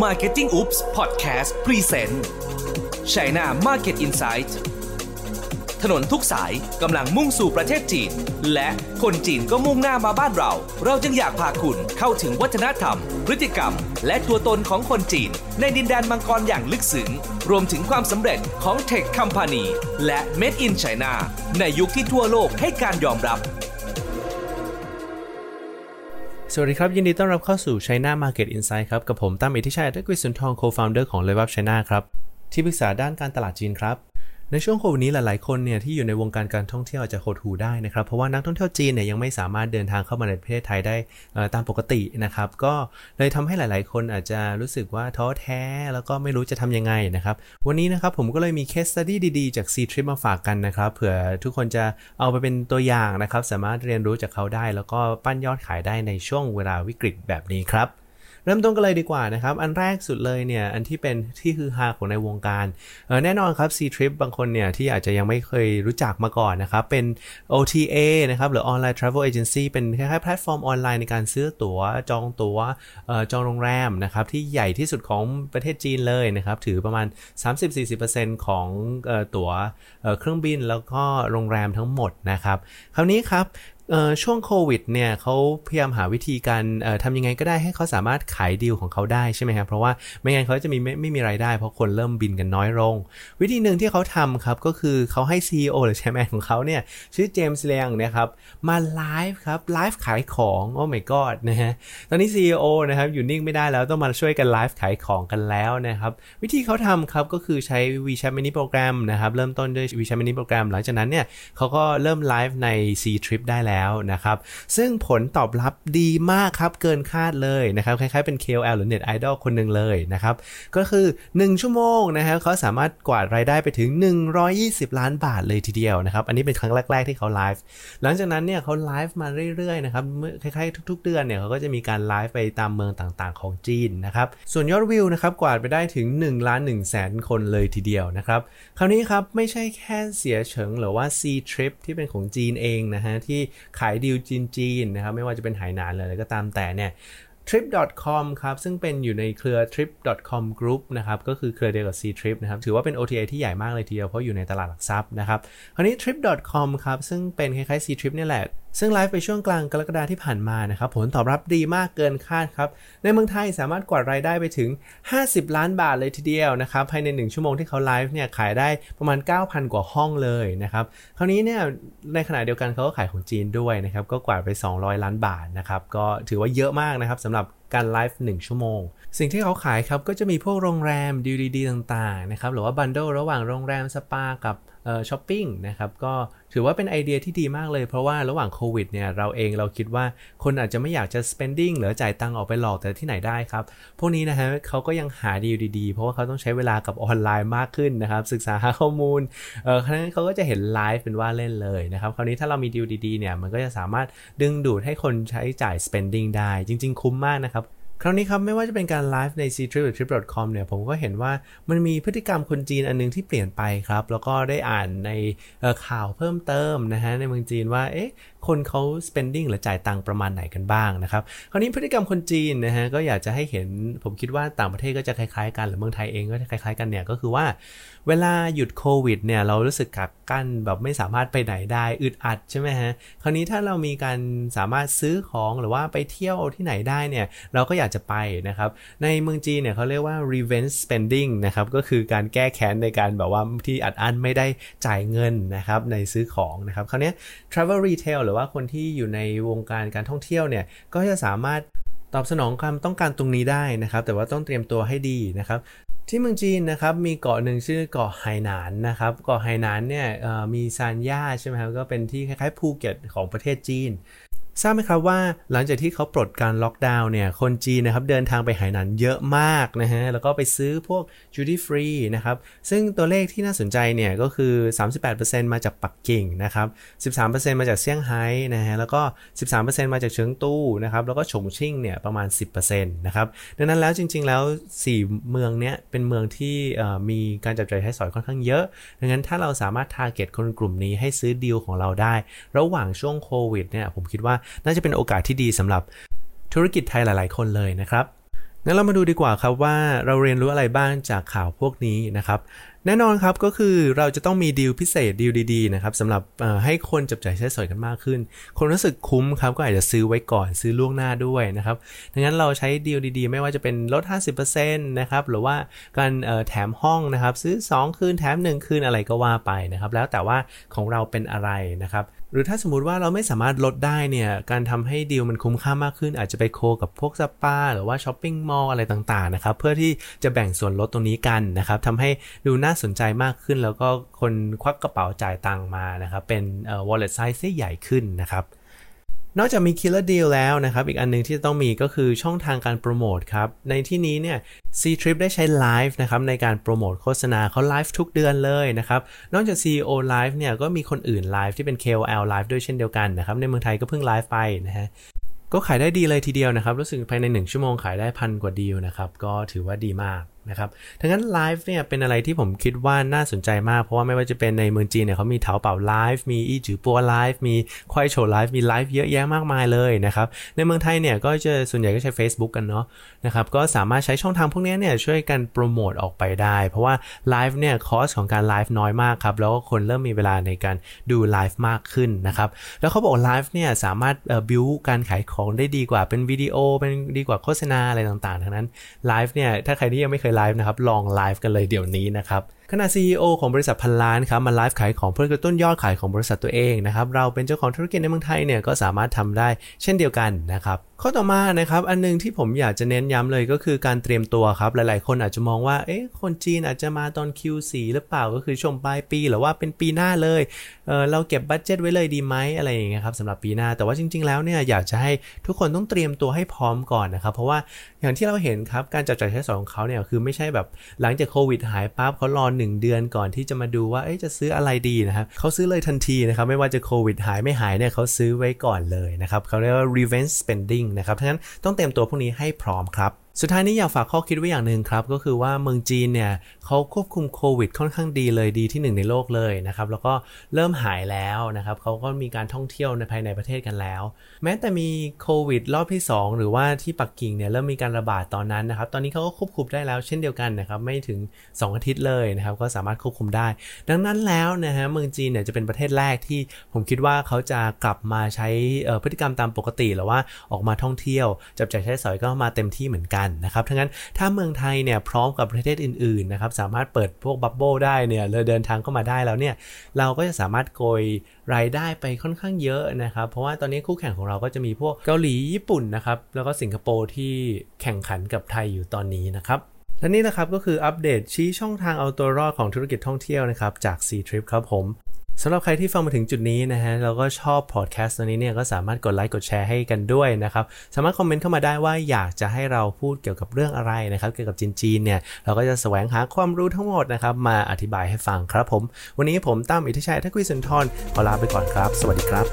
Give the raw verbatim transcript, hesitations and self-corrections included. Marketing Oops Podcast Present China Market Insight ถนนทุกสายกำลังมุ่งสู่ประเทศจีนและคนจีนก็มุ่งหน้ามาบ้านเราเราจึงอยากพาคุณเข้าถึงวัฒนธรรมพฤติกรรมและตัวตนของคนจีนในดินแดนมังกรอย่างลึกซึ้งรวมถึงความสำเร็จของ Tech Company และ Made in China ในยุคที่ทั่วโลกให้การยอมรับสวัสดีครับยินดีต้อนรับเข้าสู่ China Market Insight ครับกับผมตั้มอิทธิชัยและกุยสุนทอง Co-founder ของ Leibab China ครับที่ปรึกษาด้านการตลาดจีนครับในช่วงโควิดนี้หลายๆคนเนี่ยที่อยู่ในวงการการท่องเที่ยวอาจจะหดหู่ได้นะครับเพราะว่านักท่องเที่ยวจีนเนี่ยยังไม่สามารถเดินทางเข้ามาในประเทศไทยได้ตามปกตินะครับก็เลยทำให้หลายๆคนอาจจะรู้สึกว่าท้อแท้แล้วก็ไม่รู้จะทำยังไงนะครับวันนี้นะครับผมก็เลยมีเคสสตั๊ดดี้ดีๆจาก ซี Trip มาฝากกันนะครับเผื่อทุกคนจะเอาไปเป็นตัวอย่างนะครับสามารถเรียนรู้จากเขาได้แล้วก็ปั้นยอดขายได้ในช่วงเวลาวิกฤตแบบนี้ครับเริ่มต้นกันเลยดีกว่านะครับอันแรกสุดเลยเนี่ยอันที่เป็นที่ฮือฮาของในวงการแน่นอนครับ C Trip บางคนเนี่ยที่อาจจะยังไม่เคยรู้จักมาก่อนนะครับเป็น โอ ที เอ นะครับหรือ Online Travel Agency เป็นคล้ายๆแพลตฟอร์มออนไลน์ในการซื้อตั๋วจองตั๋วจองโรงแรมนะครับที่ใหญ่ที่สุดของประเทศจีนเลยนะครับถือประมาณ สามสิบถึงสี่สิบเปอร์เซ็นต์ ของตั๋วเครื่องบินแล้วก็โรงแรมทั้งหมดนะครับคราวนี้ครับช่วงโควิดเนี่ยเขาพยายามหาวิธีการทำยังไงก็ได้ให้เขาสามารถขายดีลของเขาได้ใช่ไหมครับเพราะว่าไม่งั้นเขาจะมีไม่ไม่มีรายได้เพราะคนเริ่มบินกันน้อยลงวิธีหนึ่งที่เขาทำครับก็คือเขาให้ ซี อี โอ หรือ Chairman ของเขาเนี่ยชื่อเจมส์เลียงนะครับมาไลฟ์ครับไลฟ์ขายของโอ้ my god นะฮะตอนนี้ ซี อี โอ นะครับอยู่นิ่งไม่ได้แล้วต้องมาช่วยกันไลฟ์ขายของกันแล้วนะครับวิธีเขาทำครับก็คือใช้ WeChat Mini Program นะครับเริ่มต้นด้วย WeChat Mini Program หลังจากนั้นเนี่ยเขาก็เริ่มไลฟ์ใน C Trip ได้แล้วนะครับซึ่งผลตอบรับดีมากครับเกินคาดเลยนะครับคล้ายๆเป็น เค โอ แอล หรือ Net Idol คนหนึ่งเลยนะครับก็คือหนึ่งชั่วโมงนะครับเขาสามารถกวาดรายได้ไปถึงหนึ่งร้อยยี่สิบล้านบาทเลยทีเดียวนะครับอันนี้เป็นครั้งแรกๆที่เขาไลฟ์หลังจากนั้นเนี่ยเขาไลฟ์มาเรื่อยๆนะครับคล้ายๆทุกๆเดือนเนี่ยเขาก็จะมีการไลฟ์ไปตามเมืองต่างๆของจีนนะครับส่วนยอดวิวนะครับกวาดไปได้ถึง หนึ่งล้านหนึ่งแสน คนเลยทีเดียวนะครับคราวนี้ครับไม่ใช่แค่เสียเฉิงหรือว่า C Trip ที่เป็นของจีนเองนะฮะที่ขายดีลจีนๆนะครับไม่ว่าจะเป็นไหหนานอะไรก็ตามแต่เนี่ย ทริป ดอท คอม ครับซึ่งเป็นอยู่ในเครือ ทริป ดอท คอม group นะครับก็คือเครือเดียวกับ C Trip นะครับถือว่าเป็น โอ ที เอ ที่ใหญ่มากเลยทีเดียวเพราะอยู่ในตลาดหลักทรัพย์นะครับคราวนี้ ทริป ดอท คอม ครับซึ่งเป็นคล้ายๆ C Trip นี่แหละซึ่งไลฟ์ไปช่วงกลางกรกฎาคมที่ผ่านมานะครับผลตอบรับดีมากเกินคาดครับในเมืองไทยสามารถกวาดรายได้ไปถึงห้าสิบล้านบาทเลยทีเดียวนะครับภายในหนึ่งชั่วโมงที่เขาไลฟ์เนี่ยขายได้ประมาณ เก้าพัน กว่าห้องเลยนะครับคราวนี้เนี่ยในขณะเดียวกันเขาก็ขายของจีนด้วยนะครับก็กวาดไปสองร้อยล้านบาทนะครับก็ถือว่าเยอะมากนะครับสำหรับการไลฟ์หนึ่งชั่วโมงสิ่งที่เขาขายครับก็จะมีพวกโรงแรมดีลดีๆต่างๆนะครับหรือว่าบันเดิลระหว่างโรงแรมสปากับเอ่อช้อปปิ้งนะครับก็ถือว่าเป็นไอเดียที่ดีมากเลยเพราะว่าระหว่างโควิดเนี่ยเราเองเราคิดว่าคนอาจจะไม่อยากจะ spending หรือจ่ายตังค์ออกไปหลอกแต่ที่ไหนได้ครับพวกนี้นะฮะเขาก็ยังหาดีลดีๆเพราะว่าเขาต้องใช้เวลากับออนไลน์มากขึ้นนะครับศึกษาหาข้อมูลเอ่อครั้งนั้นเขาก็จะเห็นไลฟ์เป็นว่าเล่นเลยนะครับคราวนี้ถ้าเรามีดีลดีๆเนี่ยมันก็จะสามารถดึงดูดให้คนใช้จ่าย spending ได้จริงๆคุ้มมากนะครับคราวนี้ครับไม่ว่าจะเป็นการไลฟ์ใน C Trip หรือ ทริป ดอท คอม เนี่ยผมก็เห็นว่ามันมีพฤติกรรมคนจีนอันนึงที่เปลี่ยนไปครับแล้วก็ได้อ่านในข่าวเพิ่มเติมนะฮะในเมืองจีนว่าเอ๊ะคนเขา spending หรือจ่ายตังค์ประมาณไหนกันบ้างนะครับคราวนี้พฤติกรรมคนจีนนะฮะก็อยากจะให้เห็นผมคิดว่าต่างประเทศก็จะคล้ายๆกันหรือเมืองไทยเองก็จะคล้ายๆกันเนี่ยก็คือว่าเวลาหยุดโควิดเนี่ยเรารู้สึกกักกันแบบไม่สามารถไปไหนได้อึดอัดใช่ไหมฮะคราวนี้ถ้าเรามีการสามารถซื้อของหรือว่าไปเที่ยวที่ไหนได้เนี่ยเราก็อยากจะไปนะครับในเมืองจีนเนี่ยเขาเรียกว่า revenge spending นะครับก็คือการแก้แค้นในการแบบว่าที่อัดอั้นไม่ได้จ่ายเงินนะครับในซื้อของนะครับคราวนี้ travel retail หรือว่าคนที่อยู่ในวงการการท่องเที่ยวเนี่ยก็จะสามารถตอบสนองความต้องการตรงนี้ได้นะครับแต่ว่าต้องเตรียมตัวให้ดีนะครับที่เมืองจีนนะครับมีเกาะหนึ่งชื่อเกาะไหหนานนะครับเกาะไหหนานเนี่ยมีซานย่าใช่ไหมครับก็เป็นที่คล้ายๆภูเก็ตของประเทศจีนทราบไหมครับว่าหลังจากที่เขาปลดการล็อกดาวน์เนี่ยคนจีนนะครับเดินทางไปไหหนานเยอะมากนะฮะแล้วก็ไปซื้อพวก duty free นะครับซึ่งตัวเลขที่น่าสนใจเนี่ยก็คือ สามสิบแปดเปอร์เซ็นต์ มาจากปักกิ่งนะครับ สิบสามเปอร์เซ็นต์ มาจากเซี่ยงไฮ้นะฮะแล้วก็ สิบสามเปอร์เซ็นต์ มาจากเฉิงตูนะครับแล้วก็ฉงชิ่งเนี่ยประมาณ สิบเปอร์เซ็นต์ นะครับดังนั้นแล้วจริงๆแล้วสี่เมืองเนี้ยเป็นเมืองที่มีการจับจ่ายใช้สอยค่อนข้างเยอะดังนั้นถ้าเราสามารถ target คนกลุ่มนี้ให้ซื้อดีลของเราได้ระหว่างช่วงโควิดเนี่ยผมคิดว่าน่าจะเป็นโอกาสที่ดีสำหรับธุรกิจไทยหลายๆคนเลยนะครับ งั้นเรามาดูดีกว่าครับว่าเราเรียนรู้อะไรบ้างจากข่าวพวกนี้นะครับแน่นอนครับก็คือเราจะต้องมีดีลพิเศษดีลดีๆนะครับสำหรับให้คนจับจ่ายใช้สอยกันมากขึ้นคนรู้สึกคุ้มครับก็อาจจะซื้อไว้ก่อนซื้อล่วงหน้าด้วยนะครับดังนั้นเราใช้ดีลดีๆไม่ว่าจะเป็นลด ห้าสิบเปอร์เซ็นต์ นะครับหรือว่าการแถมห้องนะครับซื้อสองคืนแถมหนึ่งคืนอะไรก็ว่าไปนะครับแล้วแต่ว่าของเราเป็นอะไรนะครับหรือถ้าสมมุติว่าเราไม่สามารถลดได้เนี่ยการทำให้ดีลมันคุ้มค่ามากขึ้นอาจจะไปโคกับพวกสปาหรือว่าช้อปปิ้งมอลล์อะไรต่างๆนะครับเพื่อที่จะแบ่งส่วนลดตรงนี้กันนะครับทำให้ดูน่าสนใจมากขึ้นแล้วก็คนควักกระเป๋าจ่ายตังค์มานะครับเป็น wallet size ที่ใหญ่ขึ้นนะครับนอกจากมี killer deal แล้วนะครับอีกอันนึงที่จะต้องมีก็คือช่องทางการโปรโมทครับในที่นี้เนี่ย C Trip ได้ใช้ไลฟ์นะครับในการโปรโมทโฆษณาเขาไลฟ์ทุกเดือนเลยนะครับนอกจาก ซี อี โอ ไลฟ์เนี่ยก็มีคนอื่นไลฟ์ที่เป็น เค โอ แอล ไลฟ์ด้วยเช่นเดียวกันนะครับในเมืองไทยก็เพิ่งไลฟ์ไปนะฮะก็ขายได้ดีเลยทีเดียวนะครับรู้สึกภายในหนึ่งชั่วโมงขายได้พันกว่าดีลนะครับก็ถือว่าดีมากนะครับทั้งนั้นไลฟ์เนี่ยเป็นอะไรที่ผมคิดว่าน่าสนใจมากเพราะว่าไม่ว่าจะเป็นในเมืองจีนเนี่ยเขามีเถาเป่าไลฟ์มีอีจือปัวไลฟ์มีควายโฉไลฟ์มีไลฟ์เยอะแยะมากมายเลยนะครับในเมืองไทยเนี่ยก็จะส่วนใหญ่ก็ใช้ Facebook กันเนาะนะครับก็สามารถใช้ช่องทางพวกนี้เนี่ยช่วยกันโปรโมทออกไปได้เพราะว่าไลฟ์เนี่ยคอสของการไลฟ์น้อยมากครับแล้วก็คนเริ่มมีเวลาในการดูไลฟ์มากขึ้นนะครับแล้วเขาบอกไลฟ์เนี่ยสามารถบิวการขายของได้ดีกว่าเป็นวิดีโอเป็นดีกว่าโฆษณาอะไรต่างๆทั้งนั้นไลฟ์เนี่ยถ้าใครที่ยังไม่เคยไลฟ์นะครับลองไลฟ์กันเลยเดี๋ยวนี้นะครับขณะ ซี อี โอ ของบริษัทพันล้านครับมาไลฟ์ขายของเพื่อกระตุ้นยอดขายของบริษัทตัวเองนะครับเราเป็นเจ้าของธุรกิจในเมืองไทยเนี่ยก็สามารถทำได้เช่นเดียวกันนะครับข้อต่อมานะครับอันนึงที่ผมอยากจะเน้นย้ำเลยก็คือการเตรียมตัวครับหลายๆคนอาจจะมองว่าเอ๊ะคนจีนอาจจะมาตอน คิว โฟร์ หรือเปล่าก็คือช่วงปลายปีหรือว่าเป็นปีหน้าเลยเออเราเก็บบัดเจ็ตไว้เลยดีไหมอะไรอย่างเงี้ยครับสำหรับปีหน้าแต่ว่าจริงๆแล้วเนี่ยอยากจะให้ทุกคนต้องเตรียมตัวให้พร้อมก่อนนะครับเพราะว่าอย่างที่เราเห็นครับการจับจ่ายใช้สอยของเขาเนี่ยคือไม่ใช่แบบหลังจากโควิดหายปั๊บเขารอหนึ่งเดือนก่อนที่จะมาดูว่าจะซื้ออะไรดีนะครับเขาซื้อเลยทันทีนะครับไม่ว่าจะโควิดหายไม่หายเนี่ยเขาซื้อไว้ก่อนเลยนะครับเขาเรียกว่า revenge spending นะครับฉะนั้นต้องเตรียมตัวพวกนี้ให้พร้อมครับสุดท้ายนี้อยากฝากข้อคิดไว้อย่างหนึ่งครับก็คือว่าเมืองจีนเนี่ยเขาควบคุมโควิดค่อนข้างดีเลยดีที่หนึ่งในโลกเลยนะครับแล้วก็เริ่มหายแล้วนะครับเขาก็มีการท่องเที่ยวในภายในประเทศกันแล้วแม้แต่มีโควิดรอบที่สองหรือว่าที่ปักกิ่งเนี่ยเริ่มมีการระบาดตอนนั้นนะครับตอนนี้เขาก็ควบคุมได้แล้วเช่นเดียวกันนะครับไม่ถึงสองอาทิตย์เลยนะครับก็สามารถควบคุมได้ดังนั้นแล้วนะฮะเมืองจีนเนี่ยจะเป็นประเทศแรกที่ผมคิดว่าเขาจะกลับมาใช้พฤติกรรมตามปกติหรือว่าออกมาท่องเที่ยวจับจ่ายใช้สอยก็มาเต็มที่เหมือนกันนะครับทั้งนั้นถ้าเมืองไทยเนี่ยพร้อมกับประเทศอื่นๆนะครับสามารถเปิดพวกบับเบิ้ลได้เนี่ยเลยเดินทางเข้ามาได้แล้วเนี่ยเราก็จะสามารถโกยรายได้ไปค่อนข้างเยอะนะครับเพราะว่าตอนนี้คู่แข่งของเราก็จะมีพวกเกาหลีญี่ปุ่นนะครับแล้วก็สิงคโปร์ที่แข่งขันกับไทยอยู่ตอนนี้นะครับและนี่นะครับก็คืออัปเดตชี้ช่องทางเอาตัวรอดของธุรกิจท่องเที่ยวนะครับจาก C Trip ครับผมสำหรับใครที่ฟังมาถึงจุดนี้นะฮะแล้วก็ชอบพอดแคสต์ตัวนี้เนี่ยก็สามารถกดไลค์กดแชร์ให้กันด้วยนะครับสามารถคอมเมนต์เข้ามาได้ว่าอยากจะให้เราพูดเกี่ยวกับเรื่องอะไรนะครับเกี่ยวกับจีนๆเนี่ยเราก็จะแสวงหาความรู้ทั้งหมดนะครับมาอธิบายให้ฟังครับผมวันนี้ผมตั้มอิทธิชัยทักวิสุนทรขอลาไปก่อนครับสวัสดีครับ